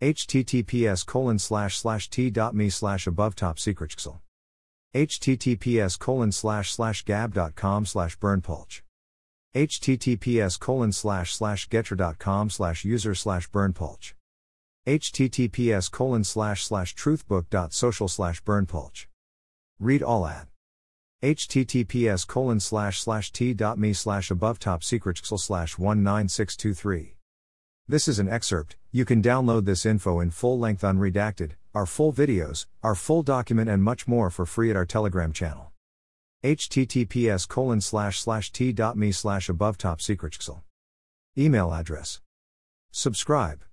https://t.me/abovetopsecretxl. https://gab.com/burnpulch. https://getter.com/user/burnpulch. https://truthbook.social/burnpulch. Read all at https://t.me/abovetopsecretxl/19623. This is an excerpt. You can download this info in full length unredacted, our full videos, our full document and much more for free at our Telegram channel. https://t.me/abovetopsecretxl. Email address. Subscribe.